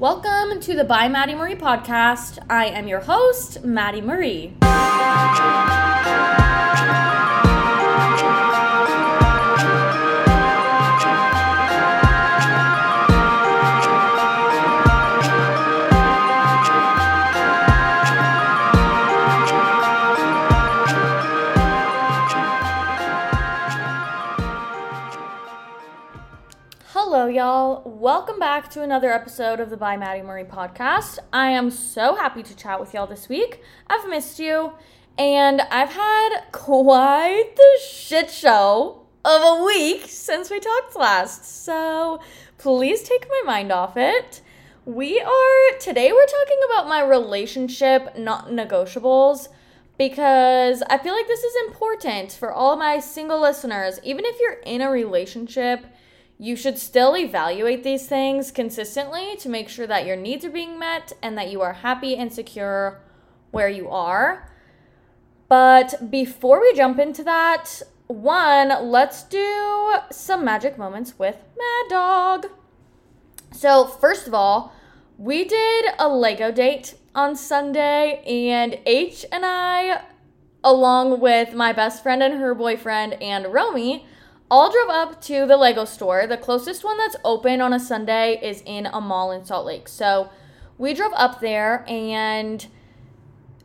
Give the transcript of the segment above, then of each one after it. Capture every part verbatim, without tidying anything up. Welcome to the By Maddie Marie podcast. I am your host, Maddie Marie. Hello, y'all. Welcome back to another episode of the By Maddie Marie podcast. I am so happy to chat with y'all this week. I've missed you, and I've had quite the shit show of a week since we talked last, so please take my mind off it. We are, today we're talking about my relationship non-negotiables, because I feel like this is important for all my single listeners. Even if you're in a relationship, you should still evaluate these things consistently to make sure that your needs are being met and that you are happy and secure where you are. But before we jump into that, one, let's do some magic moments with Mad Dog. So first of all, we did a Lego date on Sunday, and H and I, along with my best friend and her boyfriend and Romy, all drove up to the Lego store. The closest one that's open on a Sunday is in a mall in Salt Lake. So we drove up there and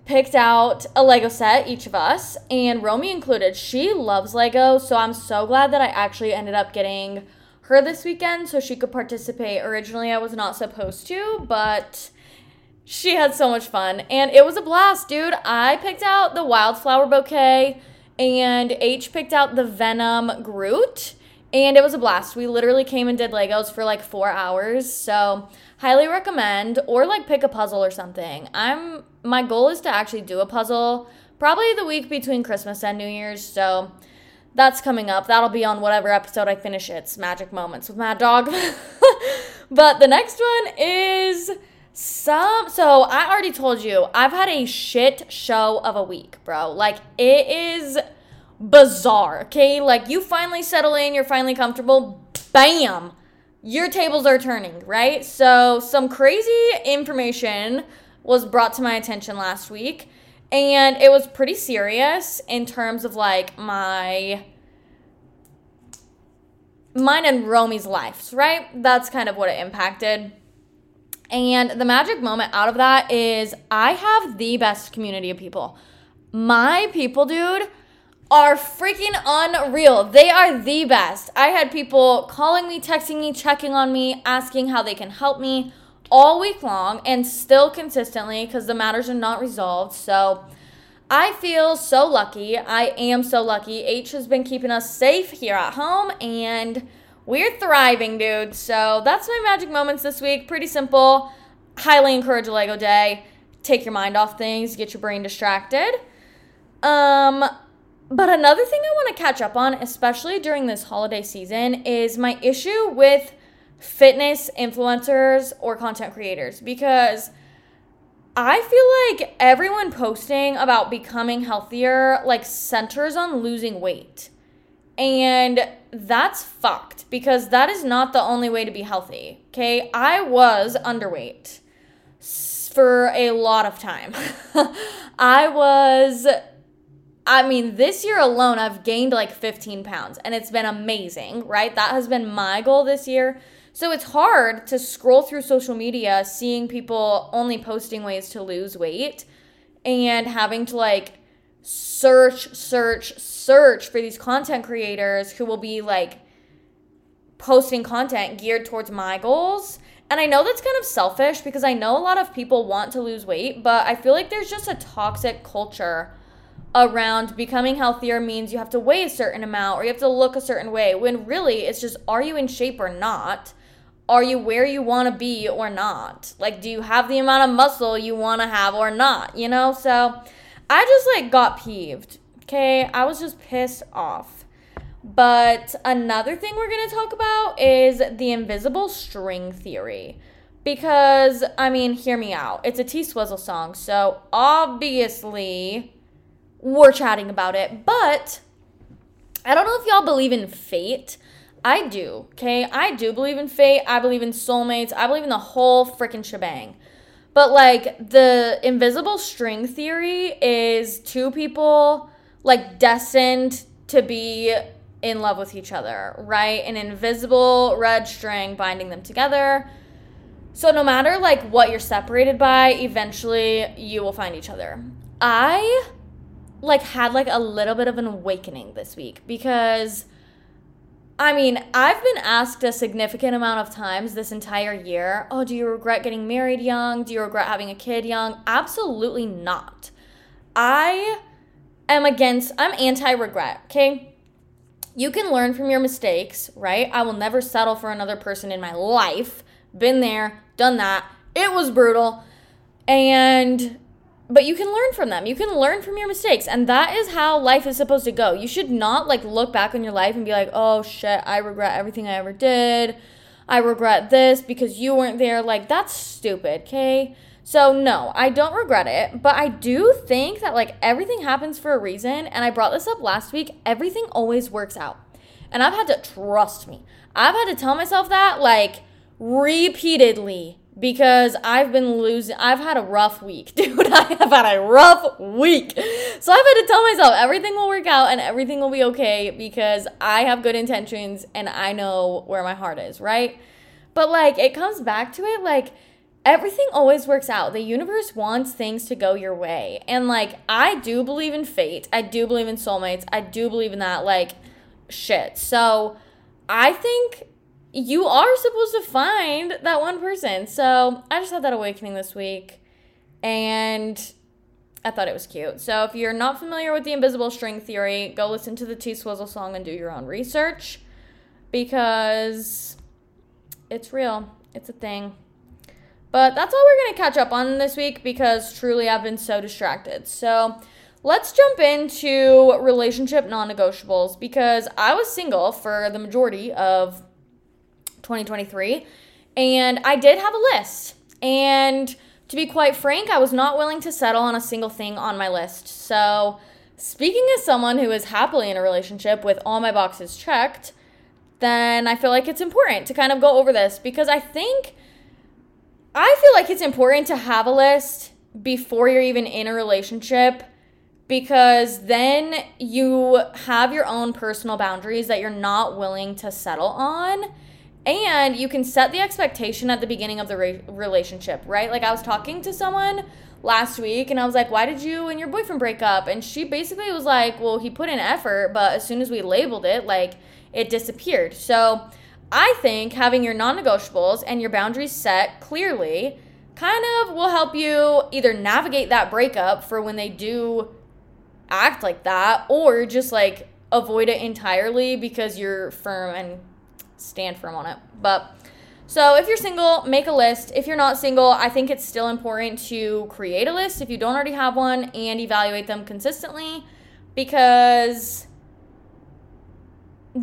picked out a Lego set, each of us, and Romy included. She loves Lego, so I'm so glad that I actually ended up getting her this weekend so she could participate. Originally, I was not supposed to, but she had so much fun, and it was a blast, dude. I picked out the wildflower bouquet, and H picked out the Venom Groot, and it was a blast. We literally came and did Legos for like four hours, so highly recommend, or like pick a puzzle or something. I'm, my goal is to actually do a puzzle probably the week between Christmas and New Year's, so that's coming up. That'll be on whatever episode I finish it. It's Magic Moments with Mad Dog. But the next one is Some, so I already told you, I've had a shit show of a week, bro. Like, it is bizarre, okay? Like, you finally settle in, you're finally comfortable, bam, your tables are turning, right? So some crazy information was brought to my attention last week, and it was pretty serious in terms of, like, my, mine and Romy's lives, right? That's kind of what it impacted. And the magic moment out of that is I have the best community of people. My people, dude, are freaking unreal. They are the best. I had people calling me, texting me, checking on me, asking how they can help me all week long, and still consistently, because the matters are not resolved. So I feel so lucky. I am so lucky. H has been keeping us safe here at home, and we're thriving, dude. So that's my magic moments this week. Pretty simple. Highly encourage a Lego day. Take your mind off things. Get your brain distracted. Um, but another thing I want to catch up on, especially during this holiday season, is my issue with fitness influencers or content creators. Because I feel like everyone posting about becoming healthier, like, centers on losing weight. And that's fucked, because that is not the only way to be healthy, okay? I was underweight for a lot of time. I was, I mean, this year alone, I've gained like fifteen pounds, and it's been amazing, right? That has been my goal this year. So it's hard to scroll through social media seeing people only posting ways to lose weight and having to, like, search, search, search for these content creators who will be, like, posting content geared towards my goals. And I know that's kind of selfish, because I know a lot of people want to lose weight, but I feel like there's just a toxic culture around becoming healthier means you have to weigh a certain amount or you have to look a certain way, when really it's just, are you in shape or not? Are you where you want to be or not? Like, do you have the amount of muscle you want to have or not, you know? So I just, like, got peeved, okay? I was just pissed off. But another thing we're going to talk about is the invisible string theory. Because, I mean, hear me out. It's a T-Swizzle song, so obviously we're chatting about it. But I don't know if y'all believe in fate. I do, okay? I do believe in fate. I believe in soulmates. I believe in the whole freaking shebang. But, like, the invisible string theory is two people, like, destined to be in love with each other, right? An invisible red string binding them together. So no matter, like, what you're separated by, eventually you will find each other. I, like, had, like, a little bit of an awakening this week because... I mean, I've been asked a significant amount of times this entire year, oh, do you regret getting married young? Do you regret having a kid young? Absolutely not. I am against, I'm anti-regret, okay? You can learn from your mistakes, right? I will never settle for another person in my life. Been there, done that. It was brutal. And... But you can learn from them. You can learn from your mistakes. And that is how life is supposed to go. You should not, like, look back on your life and be like, oh, shit, I regret everything I ever did. I regret this because you weren't there. Like, that's stupid, okay? So, no, I don't regret it. But I do think that, like, everything happens for a reason. And I brought this up last week. Everything always works out. And I've had to, trust me, I've had to tell myself that, like, repeatedly. Because I've been losing, I've had a rough week, dude. I have had a rough week. So I've had to tell myself everything will work out and everything will be okay because I have good intentions and I know where my heart is, right? But, like, it comes back to it, like, everything always works out. The universe wants things to go your way. And, like, I do believe in fate. I do believe in soulmates. I do believe in that, like, shit. So I think... you are supposed to find that one person. So I just had that awakening this week, and I thought it was cute. So if you're not familiar with the invisible string theory, go listen to the T-Swizzle song and do your own research because it's real. It's a thing. But that's all we're going to catch up on this week because truly I've been so distracted. So let's jump into relationship non-negotiables because I was single for the majority of twenty twenty-three, and I did have a list, and to be quite frank, I was not willing to settle on a single thing on my list. So speaking as someone who is happily in a relationship with all my boxes checked, then I feel like it's important to kind of go over this because I think I feel like it's important to have a list before you're even in a relationship because then you have your own personal boundaries that you're not willing to settle on. And you can set the expectation at the beginning of the re- relationship, right? Like, I was talking to someone last week, and I was like, why did you and your boyfriend break up? And she basically was like, well, he put in effort, but as soon as we labeled it, like, it disappeared. So I think having your non-negotiables and your boundaries set clearly kind of will help you either navigate that breakup for when they do act like that or just, like, avoid it entirely because you're firm and stand firm on it. But so if you're single, make a list. If you're not single, I think it's still important to create a list if you don't already have one and evaluate them consistently because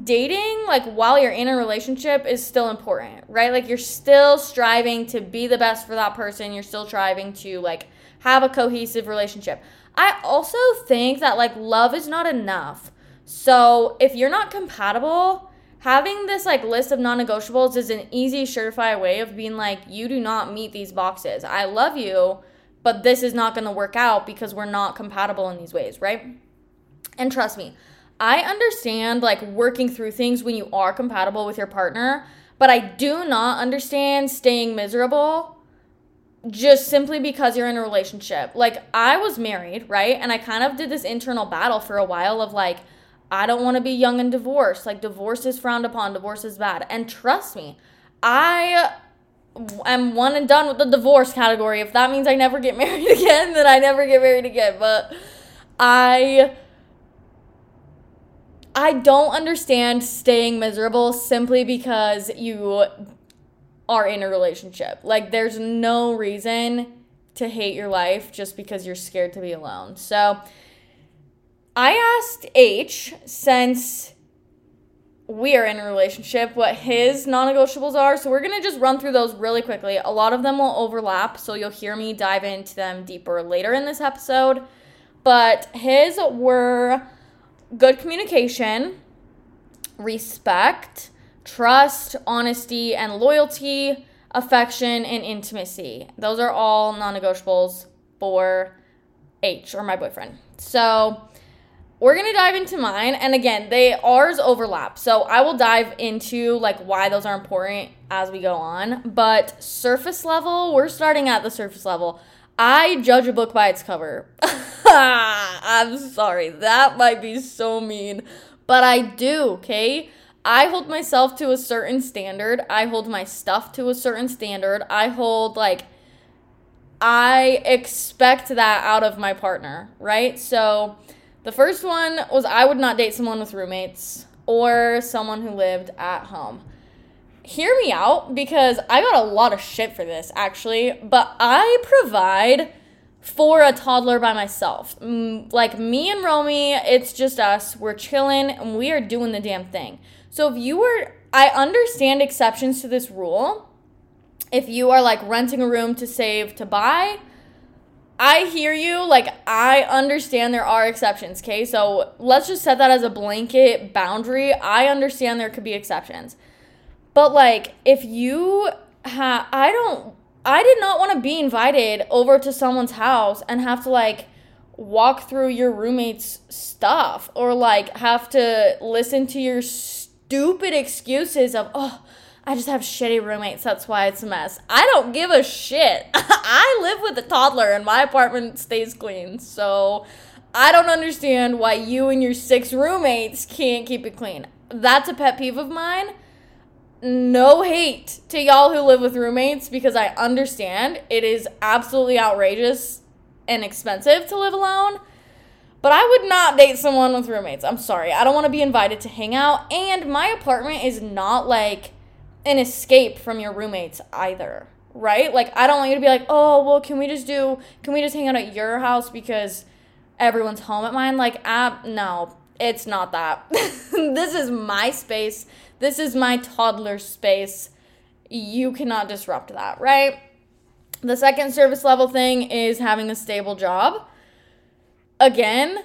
dating, like, while you're in a relationship is still important, right? Like, you're still striving to be the best for that person. You're still striving to, like, have a cohesive relationship. I also think that, like, love is not enough. So if you're not compatible, having this, like, list of non-negotiables is an easy, surefire way of being like, you do not meet these boxes. I love you, but this is not going to work out because we're not compatible in these ways, right? And trust me, I understand, like, working through things when you are compatible with your partner, but I do not understand staying miserable just simply because you're in a relationship. Like, I was married, right? And I kind of did this internal battle for a while of, like, I don't want to be young and divorced. Like, divorce is frowned upon. Divorce is bad. And trust me, I am one and done with the divorce category. If that means I never get married again, then I never get married again. But I, I don't understand staying miserable simply because you are in a relationship. Like, there's no reason to hate your life just because you're scared to be alone. So I asked H, since we are in a relationship, what his non-negotiables are. So we're going to just run through those really quickly. A lot of them will overlap, so you'll hear me dive into them deeper later in this episode. But his were good communication, respect, trust, honesty, and loyalty, affection, and intimacy. Those are all non-negotiables for H, or my boyfriend. So we're going to dive into mine. And again, they ours overlap. So I will dive into like why those are important as we go on. But surface level, we're starting at the surface level. I judge a book by its cover. I'm sorry. That might be so mean. But I do, okay? I hold myself to a certain standard. I hold my stuff to a certain standard. I hold, like, I expect that out of my partner, right? So the first one was I would not date someone with roommates or someone who lived at home. Hear me out, because I got a lot of shit for this, actually, but I provide for a toddler by myself. Like, me and Romy, it's just us. We're chilling, and we are doing the damn thing. So if you were, I understand exceptions to this rule. If you are, like, renting a room to save to buy, I hear you. Like, I understand there are exceptions, okay? So let's just set that as a blanket boundary. I understand there could be exceptions. But, like, if you have, I don't, I did not want to be invited over to someone's house and have to, like, walk through your roommate's stuff or, like, have to listen to your stupid excuses of, oh, I just have shitty roommates, that's why it's a mess. I don't give a shit. I live with a toddler and my apartment stays clean, so I don't understand why you and your six roommates can't keep it clean. That's a pet peeve of mine. No hate to y'all who live with roommates, because I understand it is absolutely outrageous and expensive to live alone, but I would not date someone with roommates. I'm sorry. I don't want to be invited to hang out, and my apartment is not, like, an escape from your roommates either, right? Like, I don't want you to be like, oh, well, can we just do, can we just hang out at your house because everyone's home at mine? Like, ah, no, it's not that. This is my space. This is my toddler space. You cannot disrupt that, right? The second service level thing is having a stable job. Again,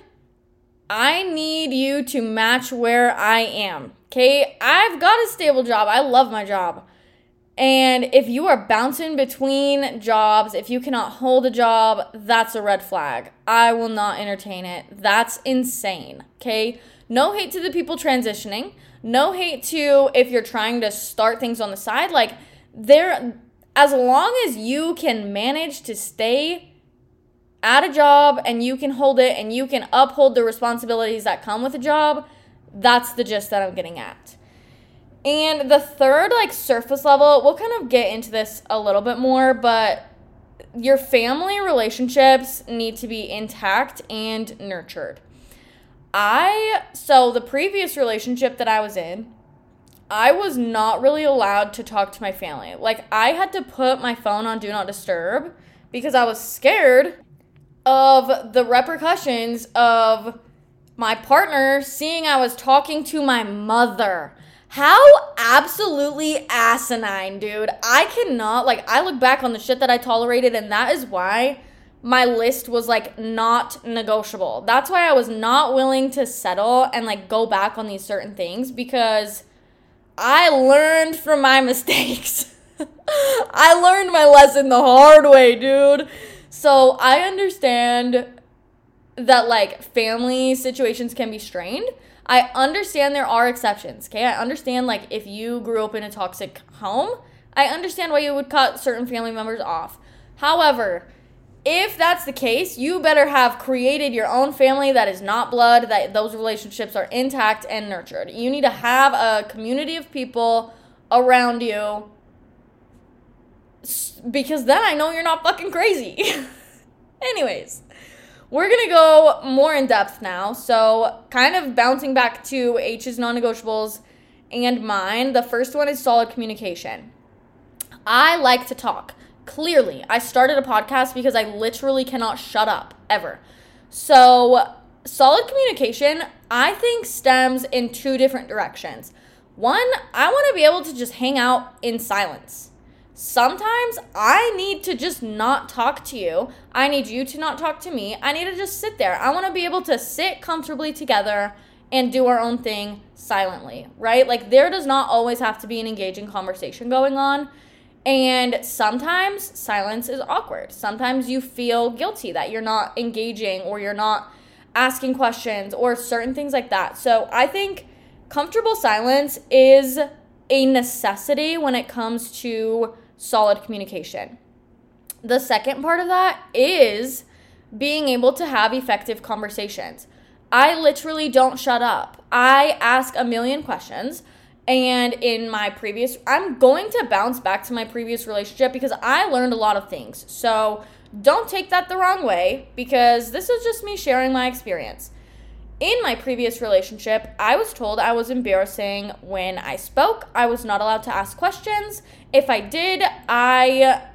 I need you to match where I am, okay? I've got a stable job. I love my job. And if you are bouncing between jobs, if you cannot hold a job, that's a red flag. I will not entertain it. That's insane, okay? No hate to the people transitioning. No hate to if you're trying to start things on the side. Like, there, as long as you can manage to stay at a job and you can hold it and you can uphold the responsibilities that come with a job, that's the gist that I'm getting at. And the third, like, surface level, we'll kind of get into this a little bit more, but your family relationships need to be intact and nurtured. I, so the previous relationship that I was in, I was not really allowed to talk to my family. Like, I had to put my phone on Do Not Disturb because I was scared of the repercussions of my partner seeing I was talking to my mother. How absolutely asinine, dude. I cannot, like, I look back on the shit that I tolerated, and that is why my list was, like, not negotiable. That's why I was not willing to settle and, like, go back on these certain things, because I learned from my mistakes. I learned my lesson the hard way, dude. So I understand that, like, family situations can be strained. I understand there are exceptions, okay? I understand, like, if you grew up in a toxic home, I understand why you would cut certain family members off. However, if that's the case, you better have created your own family that is not blood, that those relationships are intact and nurtured. You need to have a community of people around you, because then I know you're not fucking crazy. Anyways, we're going to go more in depth now. So kind of bouncing back to H's non-negotiables and mine. The first one is solid communication. I like to talk. Clearly, I started a podcast because I literally cannot shut up ever. So solid communication, I think, stems in two different directions. One, I want to be able to just hang out in silence. Sometimes I need to just not talk to you. I need you to not talk to me. I need to just sit there. I want to be able to sit comfortably together and do our own thing silently, right? Like, there does not always have to be an engaging conversation going on. And sometimes silence is awkward. Sometimes you feel guilty that you're not engaging or you're not asking questions or certain things like that. So I think comfortable silence is a necessity when it comes to solid communication. The second part of that is being able to have effective conversations. I literally don't shut up. I ask a million questions. And in my previous, I'm going to bounce back to my previous relationship because I learned a lot of things. So don't take that the wrong way, because this is just me sharing my experience. In my previous relationship, I was told I was embarrassing when I spoke. I was not allowed to ask questions. If I did, I,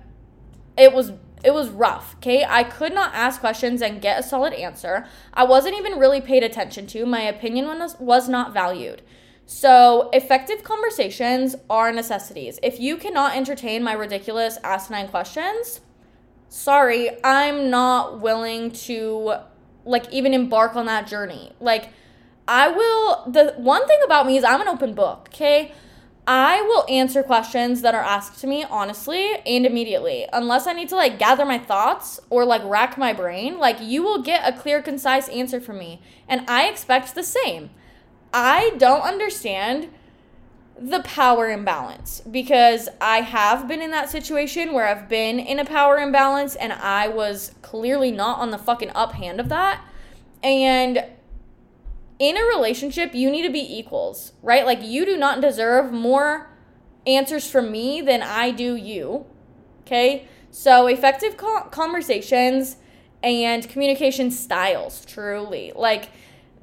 it was It was rough, okay? I could not ask questions and get a solid answer. I wasn't even really paid attention to. My opinion was, was not valued. So effective conversations are necessities. If you cannot entertain my ridiculous asinine questions, sorry, I'm not willing to, like, even embark on that journey. Like, I will, the one thing about me is I'm an open book, okay? I will answer questions that are asked to me honestly and immediately, unless I need to, like, gather my thoughts or, like, rack my brain. Like, you will get a clear, concise answer from me, and I expect the same. I don't understand the power imbalance, because I have been in that situation where I've been in a power imbalance and I was clearly not on the fucking up hand of that. And in a relationship, you need to be equals, right? Like, you do not deserve more answers from me than I do you, okay? So effective co- conversations and communication styles, truly. Like,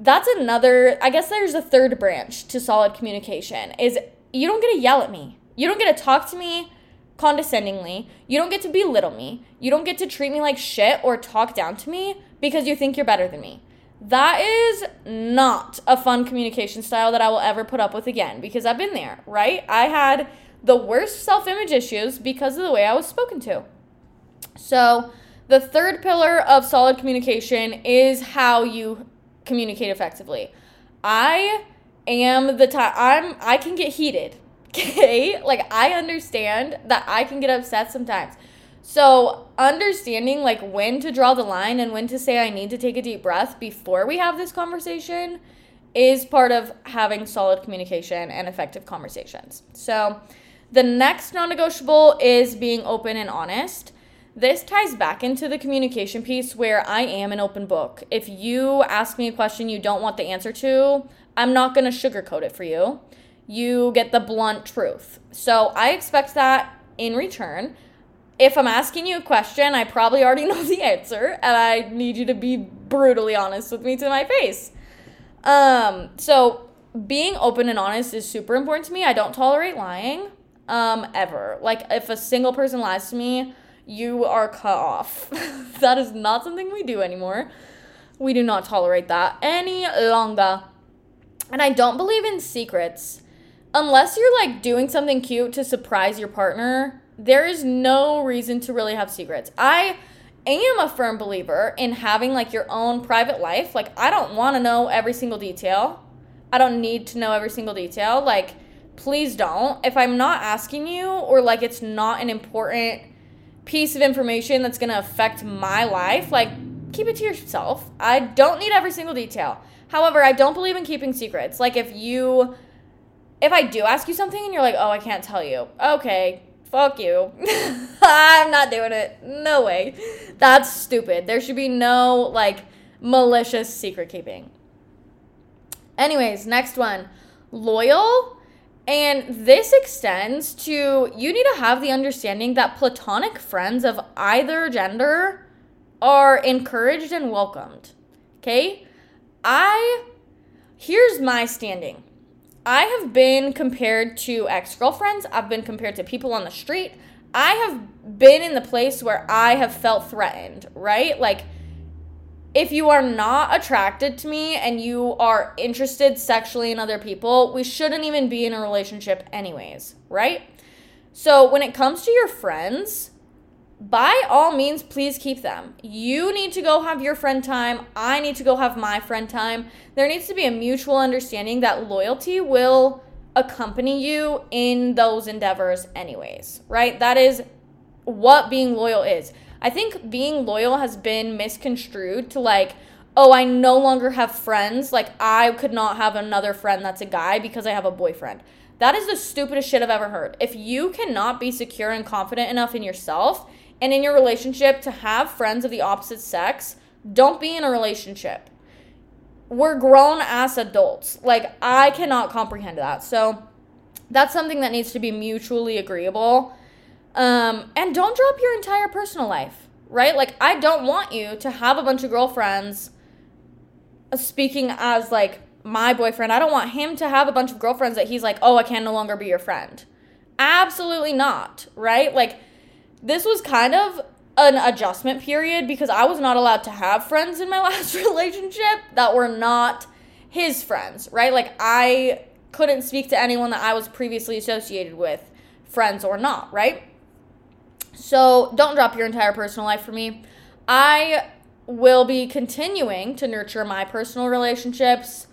that's another, I guess there's a third branch to solid communication, is you don't get to yell at me. You don't get to talk to me condescendingly. You don't get to belittle me. You don't get to treat me like shit or talk down to me because you think you're better than me. That is not a fun communication style that I will ever put up with again, because I've been there, right? I had the worst self-image issues because of the way I was spoken to. So the third pillar of solid communication is how you communicate effectively. I am the type, I'm, I can get heated, okay? Like, I understand that I can get upset sometimes. So understanding, like, when to draw the line and when to say I need to take a deep breath before we have this conversation is part of having solid communication and effective conversations. So the next non-negotiable is being open and honest. This ties back into the communication piece where I am an open book. If you ask me a question you don't want the answer to, I'm not going to sugarcoat it for you. You get the blunt truth. So I expect that in return. If I'm asking you a question, I probably already know the answer, and I need you to be brutally honest with me to my face. Um, so being open and honest is super important to me. I don't tolerate lying, um, ever. Like, if a single person lies to me, you are cut off. That is not something we do anymore. We do not tolerate that any longer. And I don't believe in secrets. Unless you're, like, doing something cute to surprise your partner, there is no reason to really have secrets. I am a firm believer in having, like, your own private life. Like, I don't want to know every single detail. I don't need to know every single detail. Like, please don't. If I'm not asking you, or, like, it's not an important piece of information that's going to affect my life, like, keep it to yourself. I don't need every single detail. However, I don't believe in keeping secrets. Like, if you, if I do ask you something and you're like, oh, I can't tell you. Okay. Fuck you. I'm not doing it. No way. That's stupid. There should be no, like, malicious secret keeping. Anyways, next one, loyal. And this extends to, you need to have the understanding that platonic friends of either gender are encouraged and welcomed. Okay? I, here's my standing. I have been compared to ex-girlfriends. I've been compared to people on the street. I have been in the place where I have felt threatened, right? Like, if you are not attracted to me and you are interested sexually in other people, we shouldn't even be in a relationship anyways, right? So when it comes to your friends, by all means, please keep them. You need to go have your friend time. I need to go have my friend time. There needs to be a mutual understanding that loyalty will accompany you in those endeavors anyways, right? That is what being loyal is. I think being loyal has been misconstrued to like, oh, I no longer have friends. Like, I could not have another friend that's a guy because I have a boyfriend. That is the stupidest shit I've ever heard. If you cannot be secure and confident enough in yourself and in your relationship to have friends of the opposite sex, don't be in a relationship. We're grown-ass adults. Like, I cannot comprehend that. So that's something that needs to be mutually agreeable. Um, and don't drop your entire personal life, right? Like, I don't want you to have a bunch of girlfriends. Speaking as, like, my boyfriend, I don't want him to have a bunch of girlfriends that he's like, oh, I can no longer be your friend. Absolutely not, right? Like, this was kind of an adjustment period because I was not allowed to have friends in my last relationship that were not his friends, right? Like, I couldn't speak to anyone that I was previously associated with, friends or not, right? So don't drop your entire personal life for me. I will be continuing to nurture my personal relationships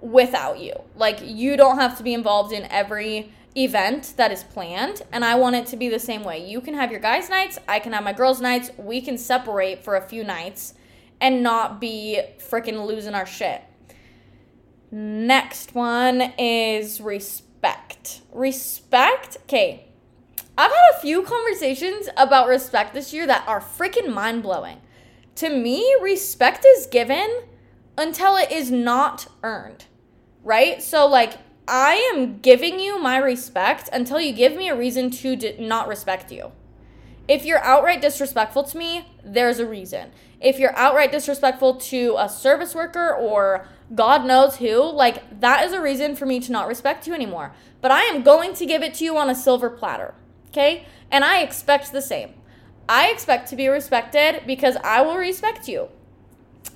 without you. Like, you don't have to be involved in every event that is planned, and I want it to be the same way. You can have your guys' nights, I can have my girls' nights, we can separate for a few nights and not be freaking losing our shit. Next one is respect. Respect, okay. I've had a few conversations about respect this year that are freaking mind-blowing. To me, respect is given until it is not earned, right? So, like, I am giving you my respect until you give me a reason to d- not respect you. If you're outright disrespectful to me, there's a reason. If you're outright disrespectful to a service worker or God knows who, like, that is a reason for me to not respect you anymore. But I am going to give it to you on a silver platter. Okay? And I expect the same. I expect to be respected because I will respect you.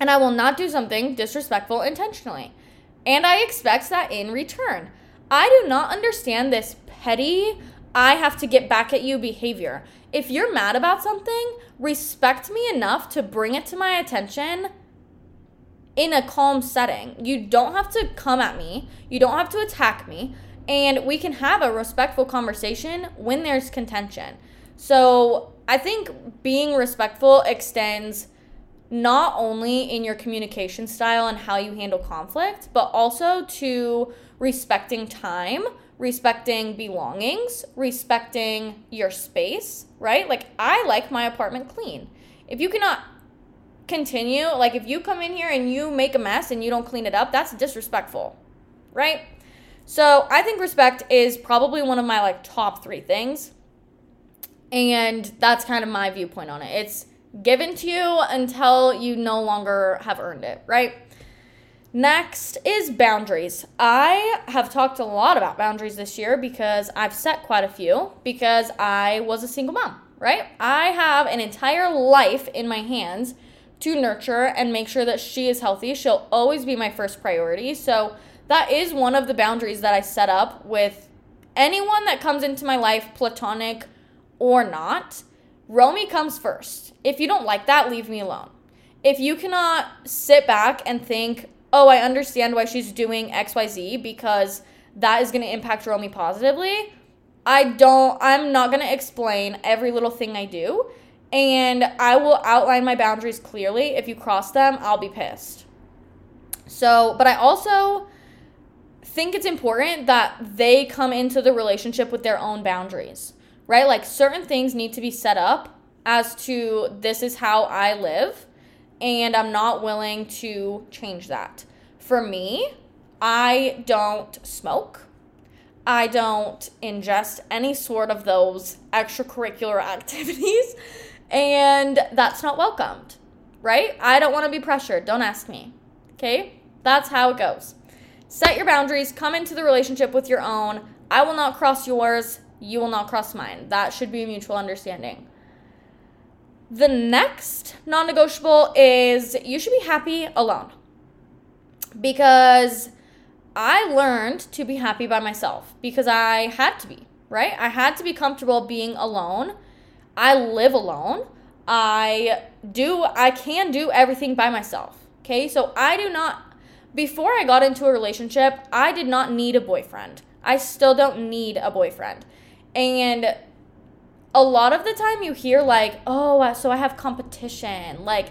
And I will not do something disrespectful intentionally. And I expect that in return. I do not understand this petty, I have to get back at you behavior. If you're mad about something, respect me enough to bring it to my attention in a calm setting. You don't have to come at me. You don't have to attack me. And we can have a respectful conversation when there's contention. So I think being respectful extends not only in your communication style and how you handle conflict, but also to respecting time, respecting belongings, respecting your space, right? Like, I like my apartment clean. If you cannot continue, like, if you come in here and you make a mess and you don't clean it up, that's disrespectful, right? So I think respect is probably one of my, like, top three things. And that's kind of my viewpoint on it. It's given to you until you no longer have earned it, right? Next is boundaries. I have talked a lot about boundaries this year because I've set quite a few because I was a single mom, right? I have an entire life in my hands to nurture and make sure that she is healthy. She'll always be my first priority. So that is one of the boundaries that I set up with anyone that comes into my life, platonic or not. Romy comes first. If you don't like that, leave me alone. If you cannot sit back and think, oh, I understand why she's doing X Y Z because that is going to impact Romy positively, I don't, I'm not going to explain every little thing I do. And I will outline my boundaries clearly. If you cross them, I'll be pissed. So, but I also think it's important that they come into the relationship with their own boundaries, right? Like, certain things need to be set up as to this is how I live, and I'm not willing to change that. For me, I don't smoke. I don't ingest any sort of those extracurricular activities, and that's not welcomed, right? I don't want to be pressured. Don't ask me, okay? That's how it goes. Set your boundaries, come into the relationship with your own. I will not cross yours, you will not cross mine. That should be a mutual understanding. The next non-negotiable is you should be happy alone. Because I learned to be happy by myself because I had to be, right? I had to be comfortable being alone. I live alone. I do, I can do everything by myself. Okay, so I do not, before I got into a relationship, I did not need a boyfriend. I still don't need a boyfriend. And a lot of the time you hear like, oh, so I have competition. Like,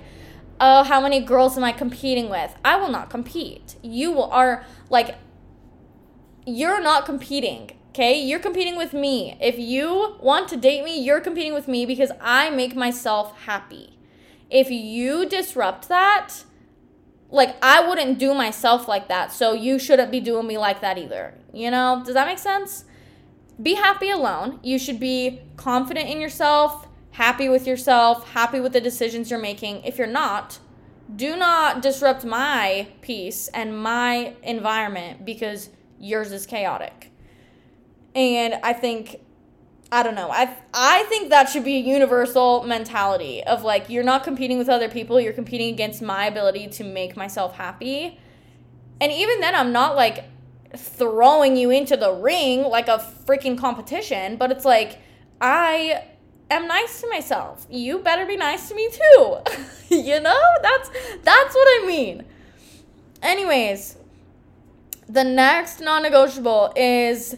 oh, how many girls am I competing with? I will not compete. You are like, you're not competing. Okay, you're competing with me. If you want to date me, you're competing with me because I make myself happy. If you disrupt that, like, I wouldn't do myself like that, so you shouldn't be doing me like that either. You know, does that make sense? Be happy alone. You should be confident in yourself, happy with yourself, happy with the decisions you're making. If you're not, do not disrupt my peace and my environment because yours is chaotic. And I think, I don't know, I I think that should be a universal mentality of like, you're not competing with other people, you're competing against my ability to make myself happy. And even then, I'm not like throwing you into the ring like a freaking competition, but it's like, I am nice to myself. You better be nice to me too. You know, that's that's what I mean. Anyways, the next non-negotiable is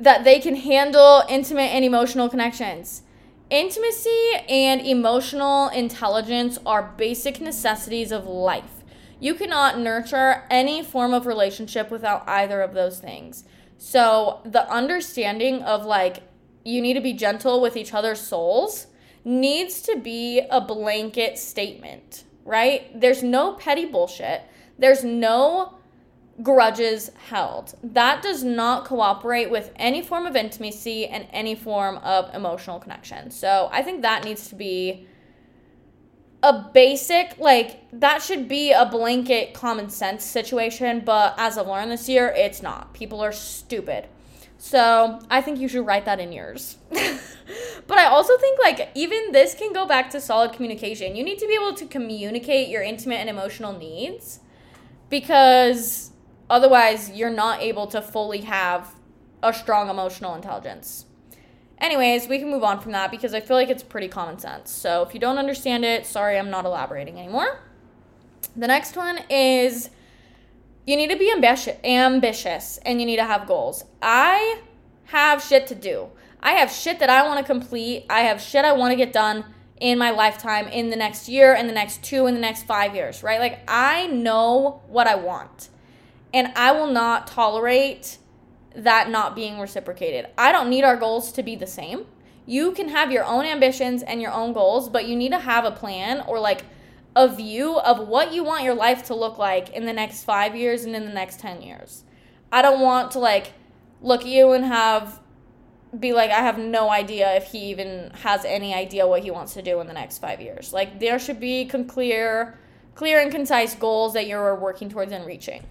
that they can handle intimate and emotional connections. Intimacy and emotional intelligence are basic necessities of life. You cannot nurture any form of relationship without either of those things. So the understanding of like, you need to be gentle with each other's souls needs to be a blanket statement, right? There's no petty bullshit. There's no grudges held. That does not cooperate with any form of intimacy and any form of emotional connection. So I think that needs to be a basic, like, that should be a blanket common sense situation, but as I've learned this year, it's not. People are stupid. So I think you should write that in yours. But I also think, like, even this can go back to solid communication. You need to be able to communicate your intimate and emotional needs because otherwise, you're not able to fully have a strong emotional intelligence. Anyways, we can move on from that because I feel like it's pretty common sense. So if you don't understand it, sorry, I'm not elaborating anymore. The next one is you need to be ambitious, ambitious and you need to have goals. I have shit to do. I have shit that I want to complete. I have shit I want to get done in my lifetime, in the next year, in the next two, in the next five years, right? Like, I know what I want. And I will not tolerate that not being reciprocated. I don't need our goals to be the same. You can have your own ambitions and your own goals, but you need to have a plan or like a view of what you want your life to look like in the next five years and in the next ten years. I don't want to like look at you and have, be like, I have no idea if he even has any idea what he wants to do in the next five years. Like, there should be clear, clear and concise goals that you're working towards and reaching.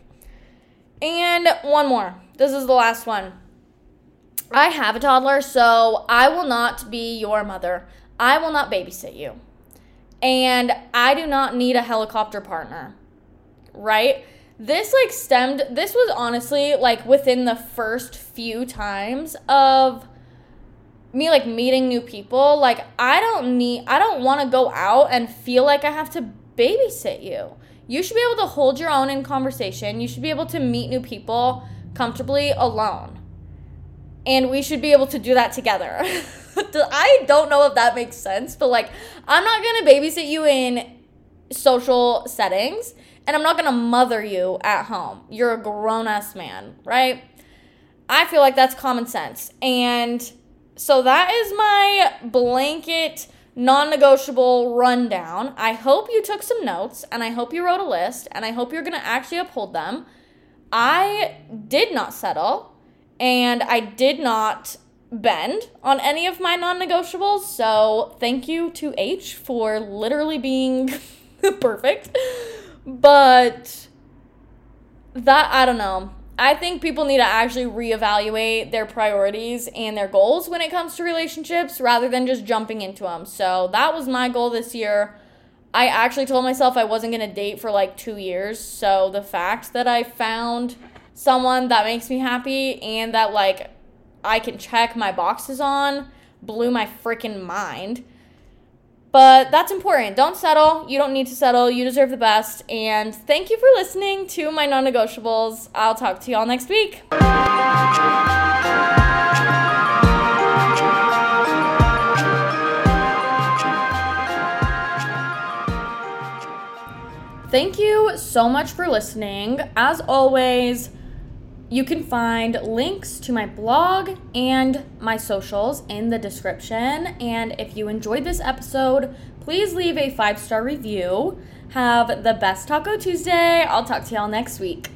And one more. This is the last one. I have a toddler, so I will not be your mother. I will not babysit you. And I do not need a helicopter partner, right? This like stemmed, this was honestly like within the first few times of me like meeting new people. Like, I don't need, I don't want to go out and feel like I have to babysit you. You should be able to hold your own in conversation. You should be able to meet new people comfortably alone. And we should be able to do that together. I don't know if that makes sense, but like, I'm not going to babysit you in social settings, and I'm not going to mother you at home. You're a grown-ass man, right? I feel like that's common sense. And so that is my blanket non-negotiable rundown. I hope you took some notes, and I hope you wrote a list, and I hope you're going to actually uphold them. I did not settle, and I did not bend on any of my non-negotiables, so thank you to H for literally being perfect. But that, I don't know. I think people need to actually reevaluate their priorities and their goals when it comes to relationships rather than just jumping into them. So that was my goal this year. I actually told myself I wasn't going to date for like two years. So the fact that I found someone that makes me happy and that like I can check my boxes on blew my freaking mind. But that's important. Don't settle. You don't need to settle. You deserve the best. And thank you for listening to my non-negotiables. I'll talk to you all next week. Thank you so much for listening. As always, you can find links to my blog and my socials in the description. And if you enjoyed this episode, please leave a five-star review. Have the best Taco Tuesday. I'll talk to y'all next week.